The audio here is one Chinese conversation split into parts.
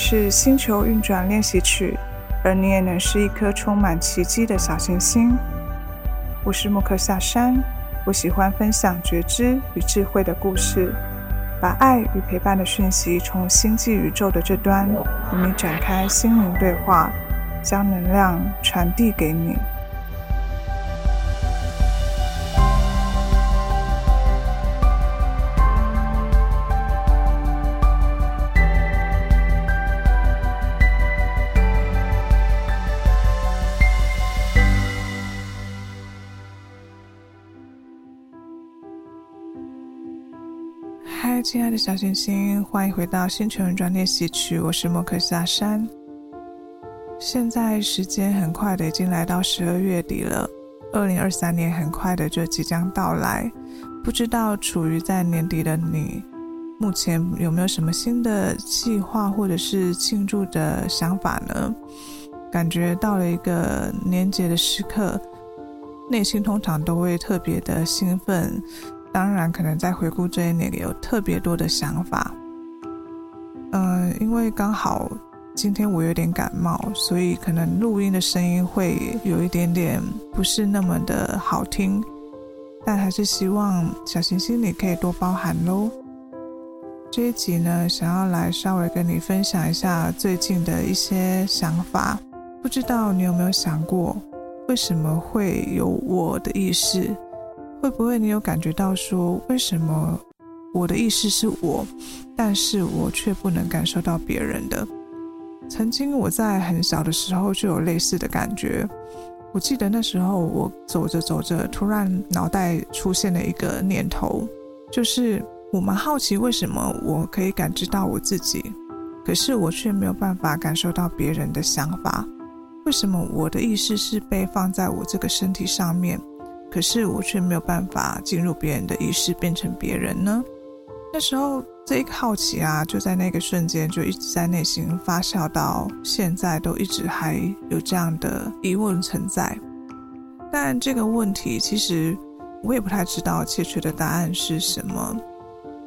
是星球运转练习曲，而你也能是一颗充满奇迹的小行星。我是木克夏山，我喜欢分享觉知与智慧的故事，把爱与陪伴的讯息从星际宇宙的这端与你展开心灵对话，将能量传递给你。嗨，亲爱的小行星，欢迎回到星球运转练习曲，我是莫克夏山。现在时间很快的已经来到12月底了，2023年很快的就即将到来。不知道处于在年底的你，目前有没有什么新的计划或者是庆祝的想法呢？感觉到了一个年节的时刻，内心通常都会特别的兴奋，当然可能在回顾这一年有特别多的想法。因为刚好今天我有点感冒，所以可能录音的声音会有一点点不是那么的好听，但还是希望小行星你可以多包涵咯。这一集呢，想要来稍微跟你分享一下最近的一些想法。不知道你有没有想过，为什么会有我的意识？会不会你有感觉到说，为什么我的意识是我，但是我却不能感受到别人的？曾经我在很小的时候就有类似的感觉，我记得那时候我走着走着，突然脑袋出现了一个念头，就是我蛮好奇为什么我可以感知到我自己，可是我却没有办法感受到别人的想法。为什么我的意识是被放在我这个身体上面，可是我却没有办法进入别人的意识变成别人呢？那时候这个好奇啊，就在那个瞬间就一直在内心发酵，到现在都一直还有这样的疑问存在。但这个问题其实我也不太知道确切的答案是什么。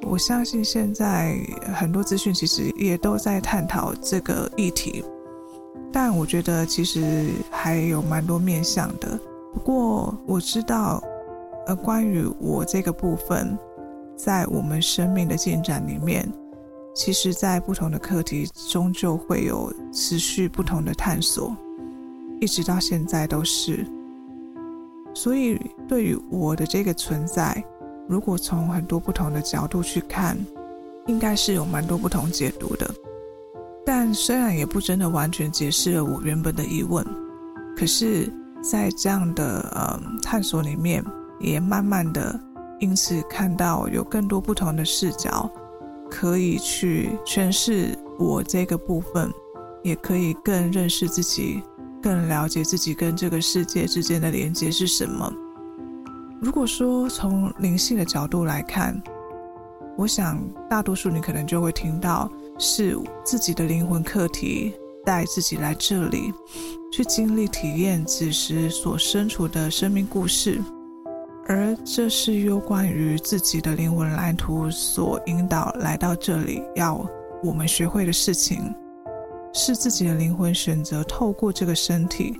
我相信现在很多资讯其实也都在探讨这个议题，但我觉得其实还有蛮多面向的。不过我知道关于我这个部分，在我们生命的进展里面，其实在不同的课题终究会有持续不同的探索，一直到现在都是。所以对于我的这个存在，如果从很多不同的角度去看，应该是有蛮多不同解读的。但虽然也不真的完全解释了我原本的疑问，可是在这样的探索里面，也慢慢的因此看到有更多不同的视角，可以去诠释我这个部分，也可以更认识自己，更了解自己跟这个世界之间的连接是什么。如果说从灵性的角度来看，我想大多数你可能就会听到，是自己的灵魂课题带自己来这里，去经历体验此时所身处的生命故事，而这是有关于自己的灵魂蓝图所引导来到这里要我们学会的事情，是自己的灵魂选择透过这个身体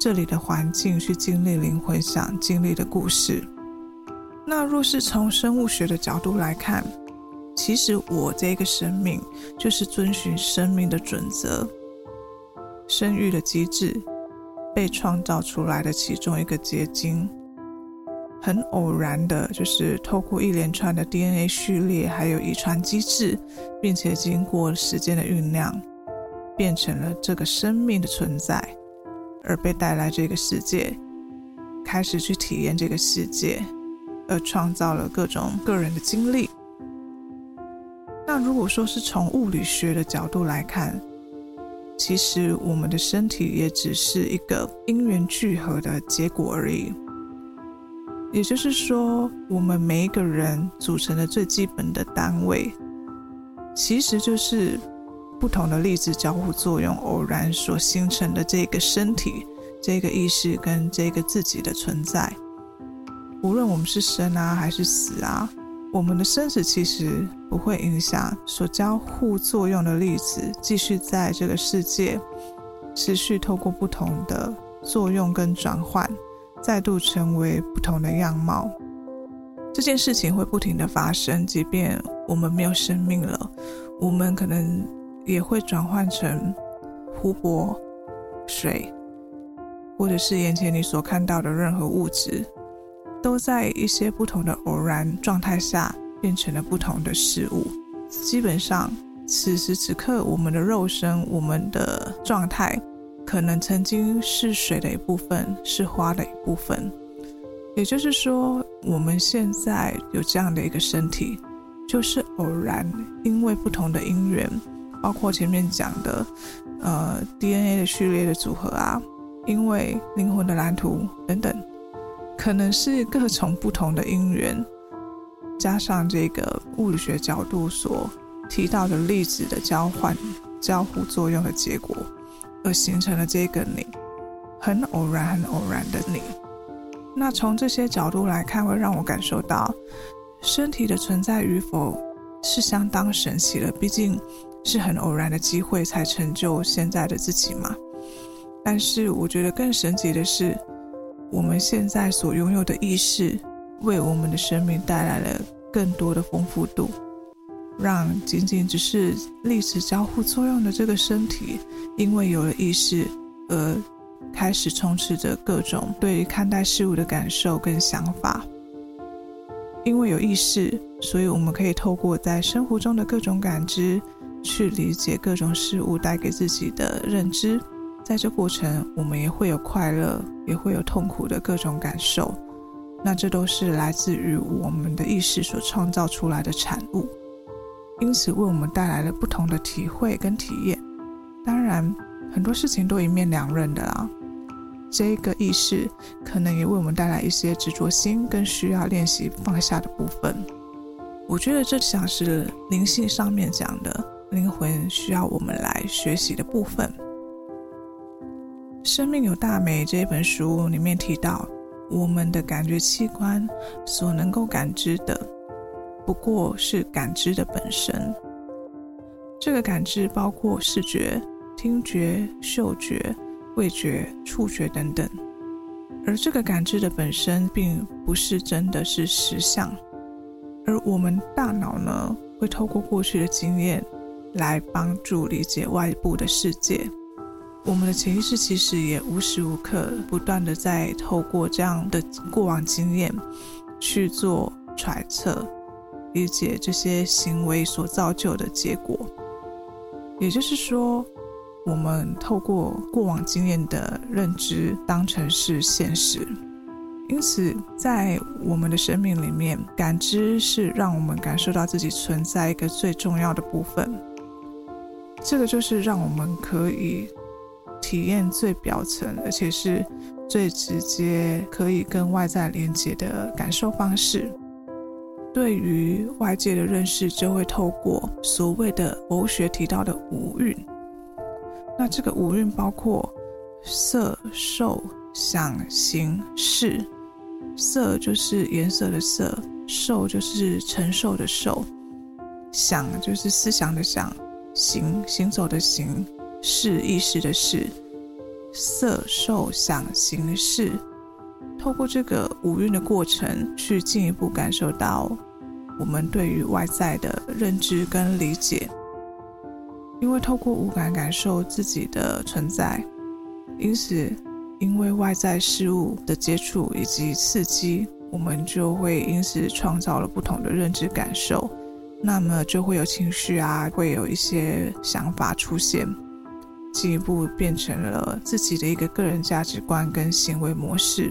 这里的环境去经历灵魂想经历的故事。那若是从生物学的角度来看，其实我这个生命就是遵循生命的准则，生育的机制被创造出来的其中一个结晶。很偶然的，就是透过一连串的 DNA 序列还有遗传机制，并且经过时间的酝酿，变成了这个生命的存在，而被带来这个世界，开始去体验这个世界，而创造了各种个人的经历。那如果说是从物理学的角度来看，其实我们的身体也只是一个因缘聚合的结果而已。也就是说，我们每一个人组成的最基本的单位，其实就是不同的粒子交互作用偶然所形成的这个身体、这个意识跟这个自己的存在。无论我们是生啊还是死啊，我们的生死其实不会影响所交互作用的粒子继续在这个世界持续透过不同的作用跟转换，再度成为不同的样貌。这件事情会不停的发生，即便我们没有生命了，我们可能也会转换成湖泊、水，或者是眼前你所看到的任何物质，都在一些不同的偶然状态下变成了不同的事物。基本上此时此刻我们的肉身，我们的状态可能曾经是水的一部分，是花的一部分。也就是说，我们现在有这样的一个身体，就是偶然因为不同的因缘，包括前面讲的DNA 的序列的组合啊，因为灵魂的蓝图等等，可能是各种不同的因缘，加上这个物理学角度所提到的粒子的交换、交互作用的结果，而形成了这个你，很偶然、很偶然的你。那从这些角度来看，会让我感受到身体的存在与否是相当神奇的，毕竟是很偶然的机会才成就现在的自己嘛。但是我觉得更神奇的是，我们现在所拥有的意识为我们的生命带来了更多的丰富度，让仅仅只是粒子交互作用的这个身体，因为有了意识而开始充斥着各种对于看待事物的感受跟想法。因为有意识，所以我们可以透过在生活中的各种感知去理解各种事物带给自己的认知。在这过程，我们也会有快乐，也会有痛苦的各种感受，那这都是来自于我们的意识所创造出来的产物，因此为我们带来了不同的体会跟体验。当然很多事情都一面两刃的啦，这个意识可能也为我们带来一些执着心跟需要练习放下的部分。我觉得这像是灵性上面讲的灵魂需要我们来学习的部分。《生命有大美》这本书里面提到，我们的感觉器官所能够感知的不过是感知的本身。这个感知包括视觉、听觉、嗅觉、味觉、触觉等等，而这个感知的本身并不是真的是实相。而我们大脑呢，会透过过去的经验来帮助理解外部的世界。我们的潜意识其实也无时无刻不断的在透过这样的过往经验去做揣测，理解这些行为所造就的结果。也就是说，我们透过过往经验的认知当成是现实。因此在我们的生命里面，感知是让我们感受到自己存在一个最重要的部分。这个就是让我们可以体验最表层，而且是最直接可以跟外在连接的感受方式。对于外界的认识就会透过所谓的佛学提到的五蕴。那这个五蕴包括色、受、想、行、识。色就是颜色的色，受就是承受的受，想就是思想的想，行行走的行，是意识的是。色、受、想、行、识，透过这个五蕴的过程去进一步感受到我们对于外在的认知跟理解。因为透过五感感受自己的存在，因此因为外在事物的接触以及刺激，我们就会因此创造了不同的认知感受，那么就会有情绪啊，会有一些想法出现，进一步变成了自己的一个个人价值观跟行为模式。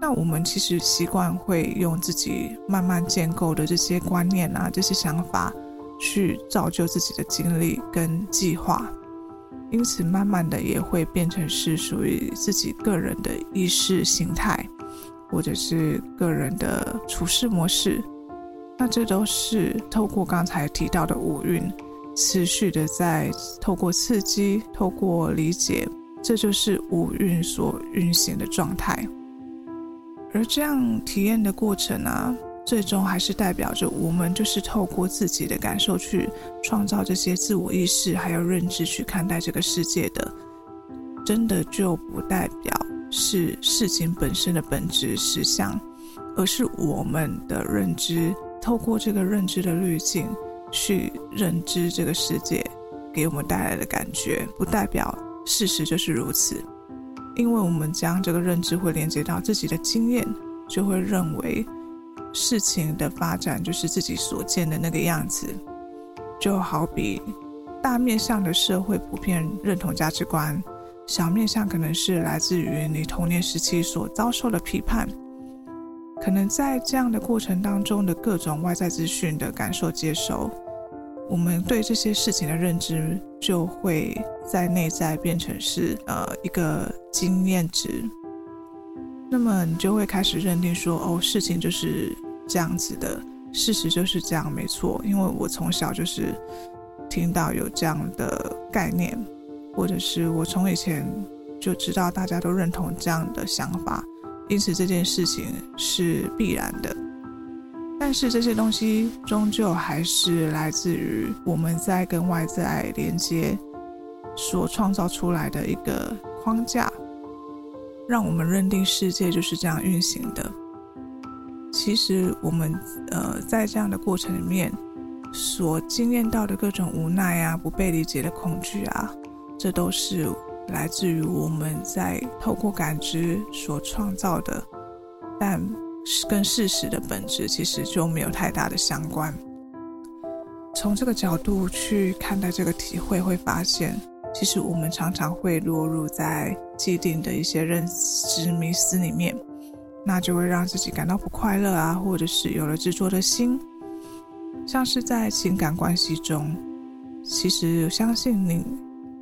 那我们其实习惯会用自己慢慢建构的这些观念啊，这些想法去造就自己的经历跟计划，因此慢慢的也会变成是属于自己个人的意识形态，或者是个人的处事模式。那这都是透过刚才提到的五蕴持续的在透过刺激，透过理解，这就是五蕴所运行的状态。而这样体验的过程啊，最终还是代表着我们就是透过自己的感受去创造这些自我意识还有认知去看待这个世界的，真的就不代表是事情本身的本质实相，而是我们的认知透过这个认知的滤镜去认知这个世界给我们带来的感觉，不代表事实就是如此。因为我们将这个认知会连接到自己的经验，就会认为事情的发展就是自己所见的那个样子。就好比大面向的社会普遍认同价值观，小面向可能是来自于你童年时期所遭受的批判，可能在这样的过程当中的各种外在资讯的感受接收，我们对这些事情的认知就会在内在变成是一个经验值。那么你就会开始认定说，哦，事情就是这样子的，事实就是这样，没错，因为我从小就是听到有这样的概念，或者是我从以前就知道大家都认同这样的想法，因此这件事情是必然的。但是这些东西终究还是来自于我们在跟外在连接所创造出来的一个框架，让我们认定世界就是这样运行的。其实我们在这样的过程里面所经验到的各种无奈啊，不被理解的恐惧啊，这都是来自于我们在透过感知所创造的，但跟事实的本质其实就没有太大的相关。从这个角度去看待这个体会，会发现其实我们常常会落入在既定的一些认知迷思里面，那就会让自己感到不快乐啊，或者是有了执着的心。像是在情感关系中，其实相信你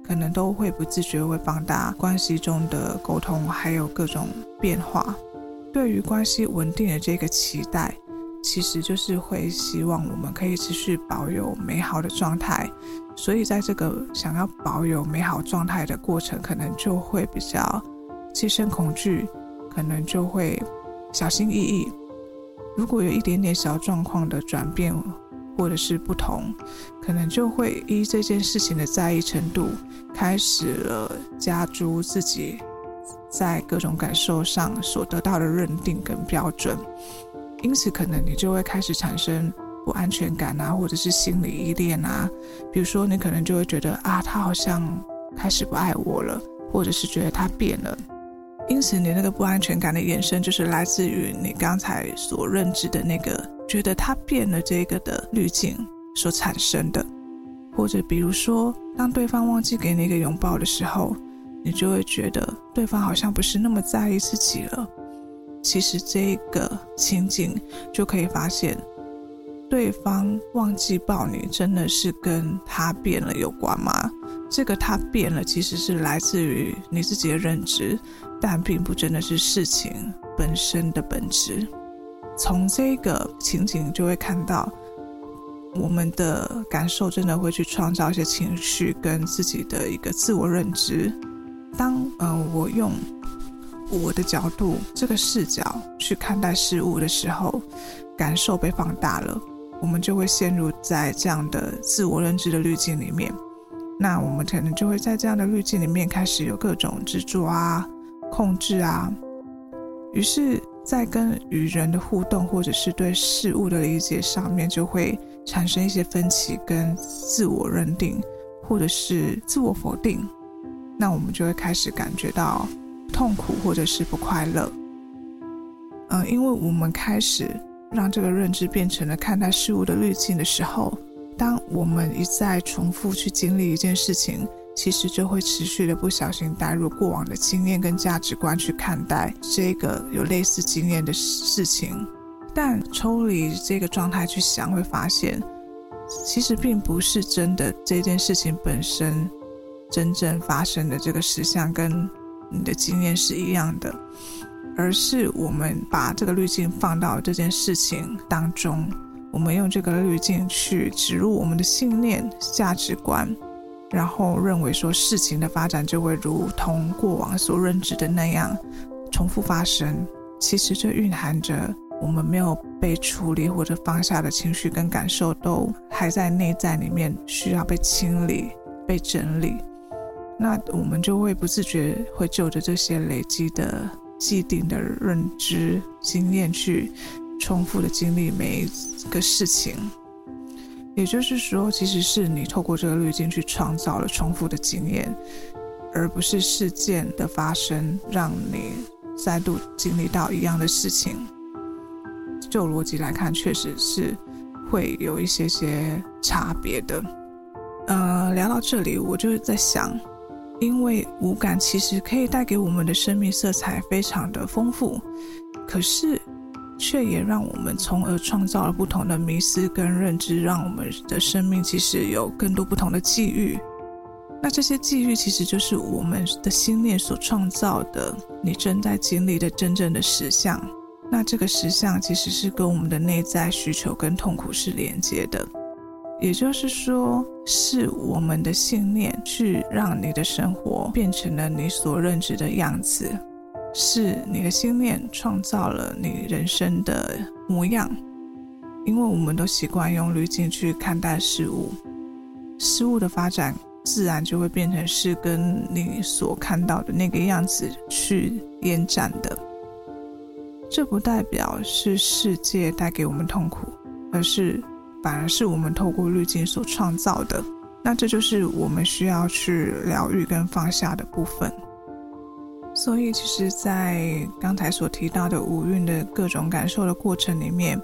可能都会不自觉会放大关系中的沟通还有各种变化，对于关系稳定的这个期待，其实就是会希望我们可以持续保有美好的状态，所以在这个想要保有美好状态的过程，可能就会比较心生恐惧，可能就会小心翼翼。如果有一点点小状况的转变或者是不同，可能就会依这件事情的在意程度，开始了加诸自己在各种感受上所得到的认定跟标准，因此可能你就会开始产生不安全感啊，或者是心理依恋啊。比如说你可能就会觉得啊，他好像开始不爱我了，或者是觉得他变了，因此你那个不安全感的延伸就是来自于你刚才所认知的那个觉得他变了这个的滤镜所产生的。或者比如说当对方忘记给你一个拥抱的时候，你就会觉得对方好像不是那么在意自己了。其实这个情景就可以发现，对方忘记抱你真的是跟他变了有关吗？这个他变了其实是来自于你自己的认知，但并不真的是事情本身的本质。从这个情景就会看到，我们的感受真的会去创造一些情绪跟自己的一个自我认知。当我用我的角度这个视角去看待事物的时候，感受被放大了，我们就会陷入在这样的自我认知的滤镜里面。那我们可能就会在这样的滤镜里面开始有各种执着啊、控制啊，于是在跟与人的互动或者是对事物的理解上面，就会产生一些分歧跟自我认定或者是自我否定。那我们就会开始感觉到痛苦或者是不快乐，因为我们开始让这个认知变成了看待事物的滤镜的时候，当我们一再重复去经历一件事情，其实就会持续的不小心带入过往的经验跟价值观去看待这个有类似经验的事情。但抽离这个状态去想，会发现其实并不是真的这件事情本身真正发生的这个实相跟你的经验是一样的，而是我们把这个滤镜放到这件事情当中，我们用这个滤镜去植入我们的信念、价值观，然后认为说事情的发展就会如同过往所认知的那样重复发生。其实这蕴含着我们没有被处理或者放下的情绪跟感受都还在内在里面，需要被清理被整理，那我们就会不自觉会就着这些累积的既定的认知经验去重复的经历每一个事情。也就是说，其实是你透过这个滤镜去创造了重复的经验，而不是事件的发生让你再度经历到一样的事情。就逻辑来看，确实是会有一些些差别的。聊到这里，我就在想，因为五感其实可以带给我们的生命色彩非常的丰富，可是却也让我们从而创造了不同的迷思跟认知，让我们的生命其实有更多不同的际遇。那这些际遇其实就是我们的心念所创造的，你正在经历的真正的实相。那这个实相其实是跟我们的内在需求跟痛苦是连接的，也就是说，是我们的信念去让你的生活变成了你所认知的样子，是你的信念创造了你人生的模样。因为我们都习惯用滤镜去看待事物，事物的发展自然就会变成是跟你所看到的那个样子去延展的。这不代表是世界带给我们痛苦，而是反而是我们透过滤镜所创造的。那这就是我们需要去疗愈跟放下的部分。所以其实在刚才所提到的五蕴的各种感受的过程里面，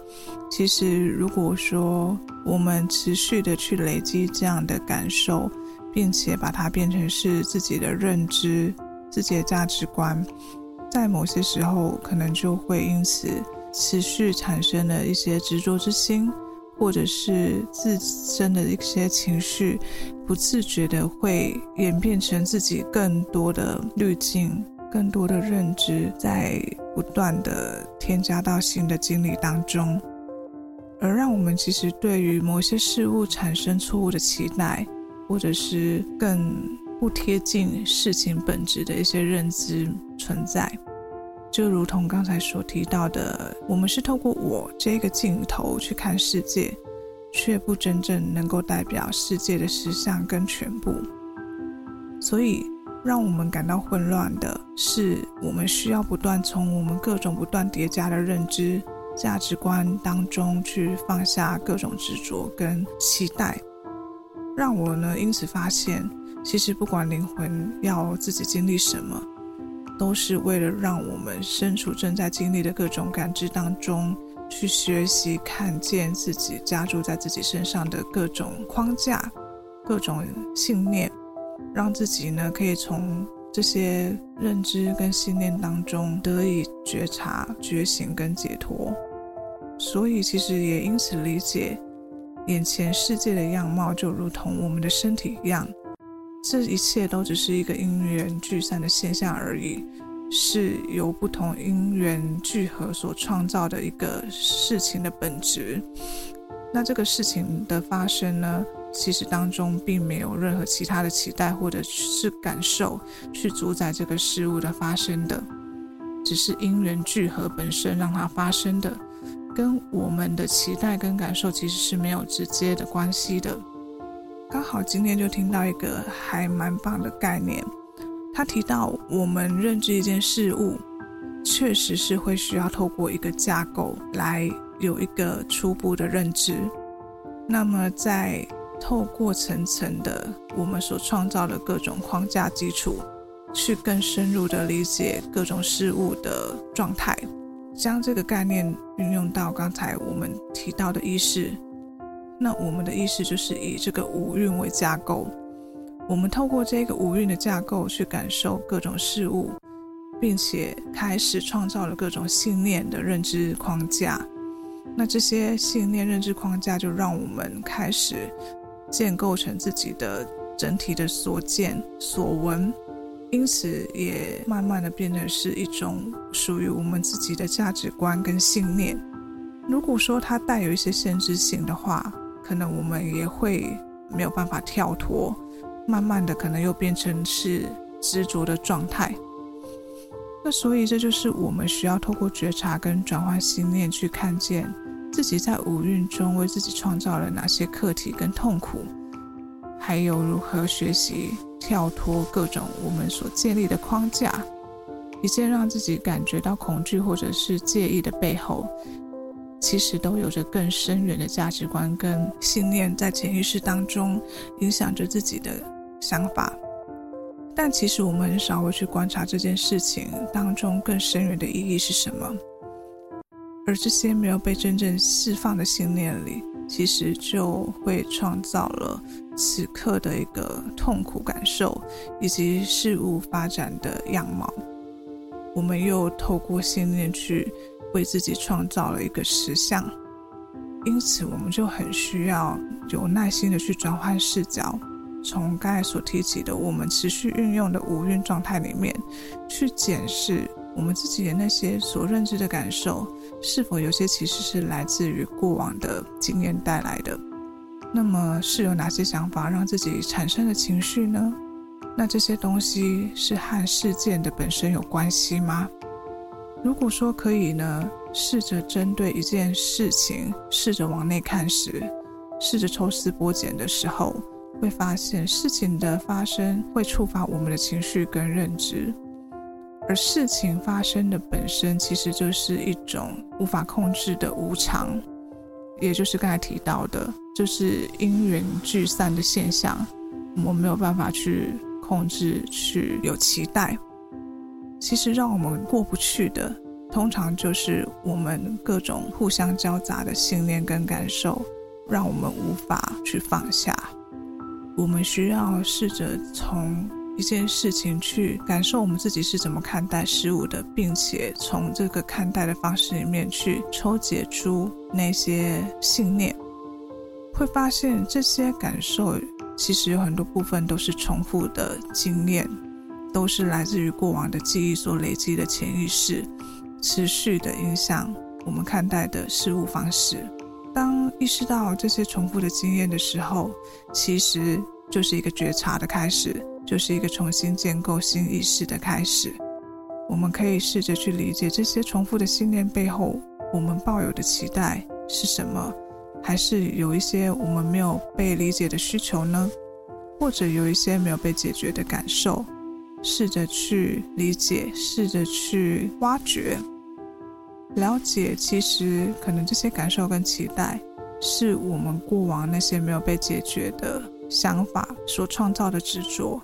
其实如果说我们持续的去累积这样的感受，并且把它变成是自己的认知、自己的价值观，在某些时候可能就会因此持续产生了一些执着之心，或者是自身的一些情绪，不自觉的会演变成自己更多的滤镜、更多的认知，在不断的添加到新的经历当中，而让我们其实对于某些事物产生错误的期待，或者是更不贴近事情本质的一些认知存在。就如同刚才所提到的，我们是透过我这个镜头去看世界，却不真正能够代表世界的实相跟全部。所以让我们感到混乱的是，我们需要不断从我们各种不断叠加的认知、价值观当中去放下各种执着跟期待。让我呢因此发现，其实不管灵魂要自己经历什么，都是为了让我们身处正在经历的各种感知当中，去学习看见自己加注在自己身上的各种框架、各种信念，让自己呢可以从这些认知跟信念当中得以觉察、觉醒跟解脱。所以其实也因此理解，眼前世界的样貌就如同我们的身体一样，这一切都只是一个因缘聚散的现象而已，是由不同因缘聚合所创造的一个事情的本质。那这个事情的发生呢，其实当中并没有任何其他的期待或者是感受去主宰这个事物的发生的，只是因缘聚合本身让它发生的，跟我们的期待跟感受其实是没有直接的关系的。刚好今天就听到一个还蛮棒的概念，他提到我们认知一件事物，确实是会需要透过一个架构来有一个初步的认知，那么再透过层层的我们所创造的各种框架基础，去更深入的理解各种事物的状态，将这个概念运用到刚才我们提到的意识。那我们的意识就是以这个五蕴为架构，我们透过这个五蕴的架构去感受各种事物，并且开始创造了各种信念的认知框架。那这些信念认知框架就让我们开始建构成自己的整体的所见所闻，因此也慢慢的变成是一种属于我们自己的价值观跟信念。如果说它带有一些限制性的话，可能我们也会没有办法跳脱，慢慢的可能又变成是执着的状态。那所以这就是我们需要透过觉察跟转换心念去看见自己在五蕴中为自己创造了哪些课题跟痛苦，还有如何学习跳脱各种我们所建立的框架。一切让自己感觉到恐惧或者是介意的背后，其实都有着更深远的价值观跟信念在潜意识当中影响着自己的想法，但其实我们很少会去观察这件事情当中更深远的意义是什么。而这些没有被真正释放的信念里，其实就会创造了此刻的一个痛苦感受以及事物发展的样貌。我们又透过信念去为自己创造了一个实相，因此我们就很需要有耐心的去转换视角，从刚才所提起的我们持续运用的五蕴状态里面去检视我们自己的那些所认知的感受，是否有些其实是来自于过往的经验带来的。那么是有哪些想法让自己产生的情绪呢？那这些东西是和事件的本身有关系吗？如果说可以呢，试着针对一件事情，试着往内看时，试着抽丝剥茧的时候，会发现事情的发生会触发我们的情绪跟认知，而事情发生的本身其实就是一种无法控制的无常，也就是刚才提到的，就是因缘聚散的现象，我们没有办法去控制，去有期待。其实让我们过不去的，通常就是我们各种互相交杂的信念跟感受，让我们无法去放下。我们需要试着从一件事情去感受我们自己是怎么看待事物的，并且从这个看待的方式里面去抽解出那些信念，会发现这些感受其实有很多部分都是重复的经验，都是来自于过往的记忆所累积的潜意识，持续的影响我们看待的事物方式。当意识到这些重复的经验的时候，其实就是一个觉察的开始，就是一个重新建构新意识的开始。我们可以试着去理解这些重复的信念背后我们抱有的期待是什么，还是有一些我们没有被理解的需求呢？或者有一些没有被解决的感受，试着去理解，试着去挖掘，了解其实可能这些感受跟期待是我们过往那些没有被解决的想法所创造的执着，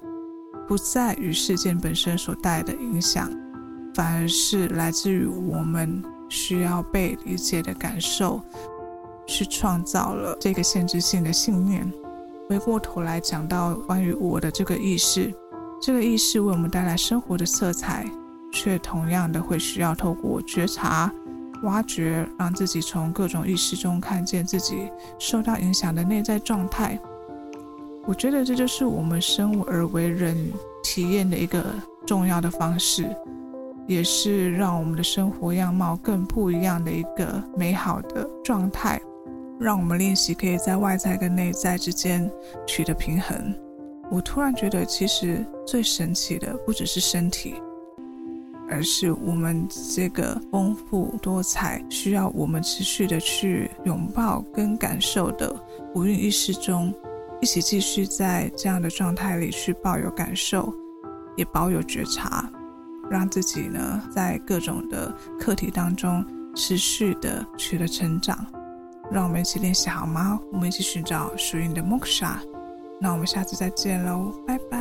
不在于事件本身所带来的影响，反而是来自于我们需要被理解的感受，去创造了这个限制性的信念。回过头来讲到关于我的这个意识，这个意识为我们带来生活的色彩，却同样的会需要透过觉察、挖掘，让自己从各种意识中看见自己受到影响的内在状态。我觉得这就是我们生而为人体验的一个重要的方式，也是让我们的生活样貌更不一样的一个美好的状态，让我们练习可以在外在跟内在之间取得平衡。我突然觉得其实最神奇的不只是身体，而是我们这个丰富多彩需要我们持续的去拥抱跟感受的五蕴意识中，一起继续在这样的状态里去抱有感受，也保有觉察，让自己呢在各种的课题当中持续的取得成长。让我们一起练习好吗？我们一起寻找属于你的 Moksha。 那我们下次再见喽，拜拜。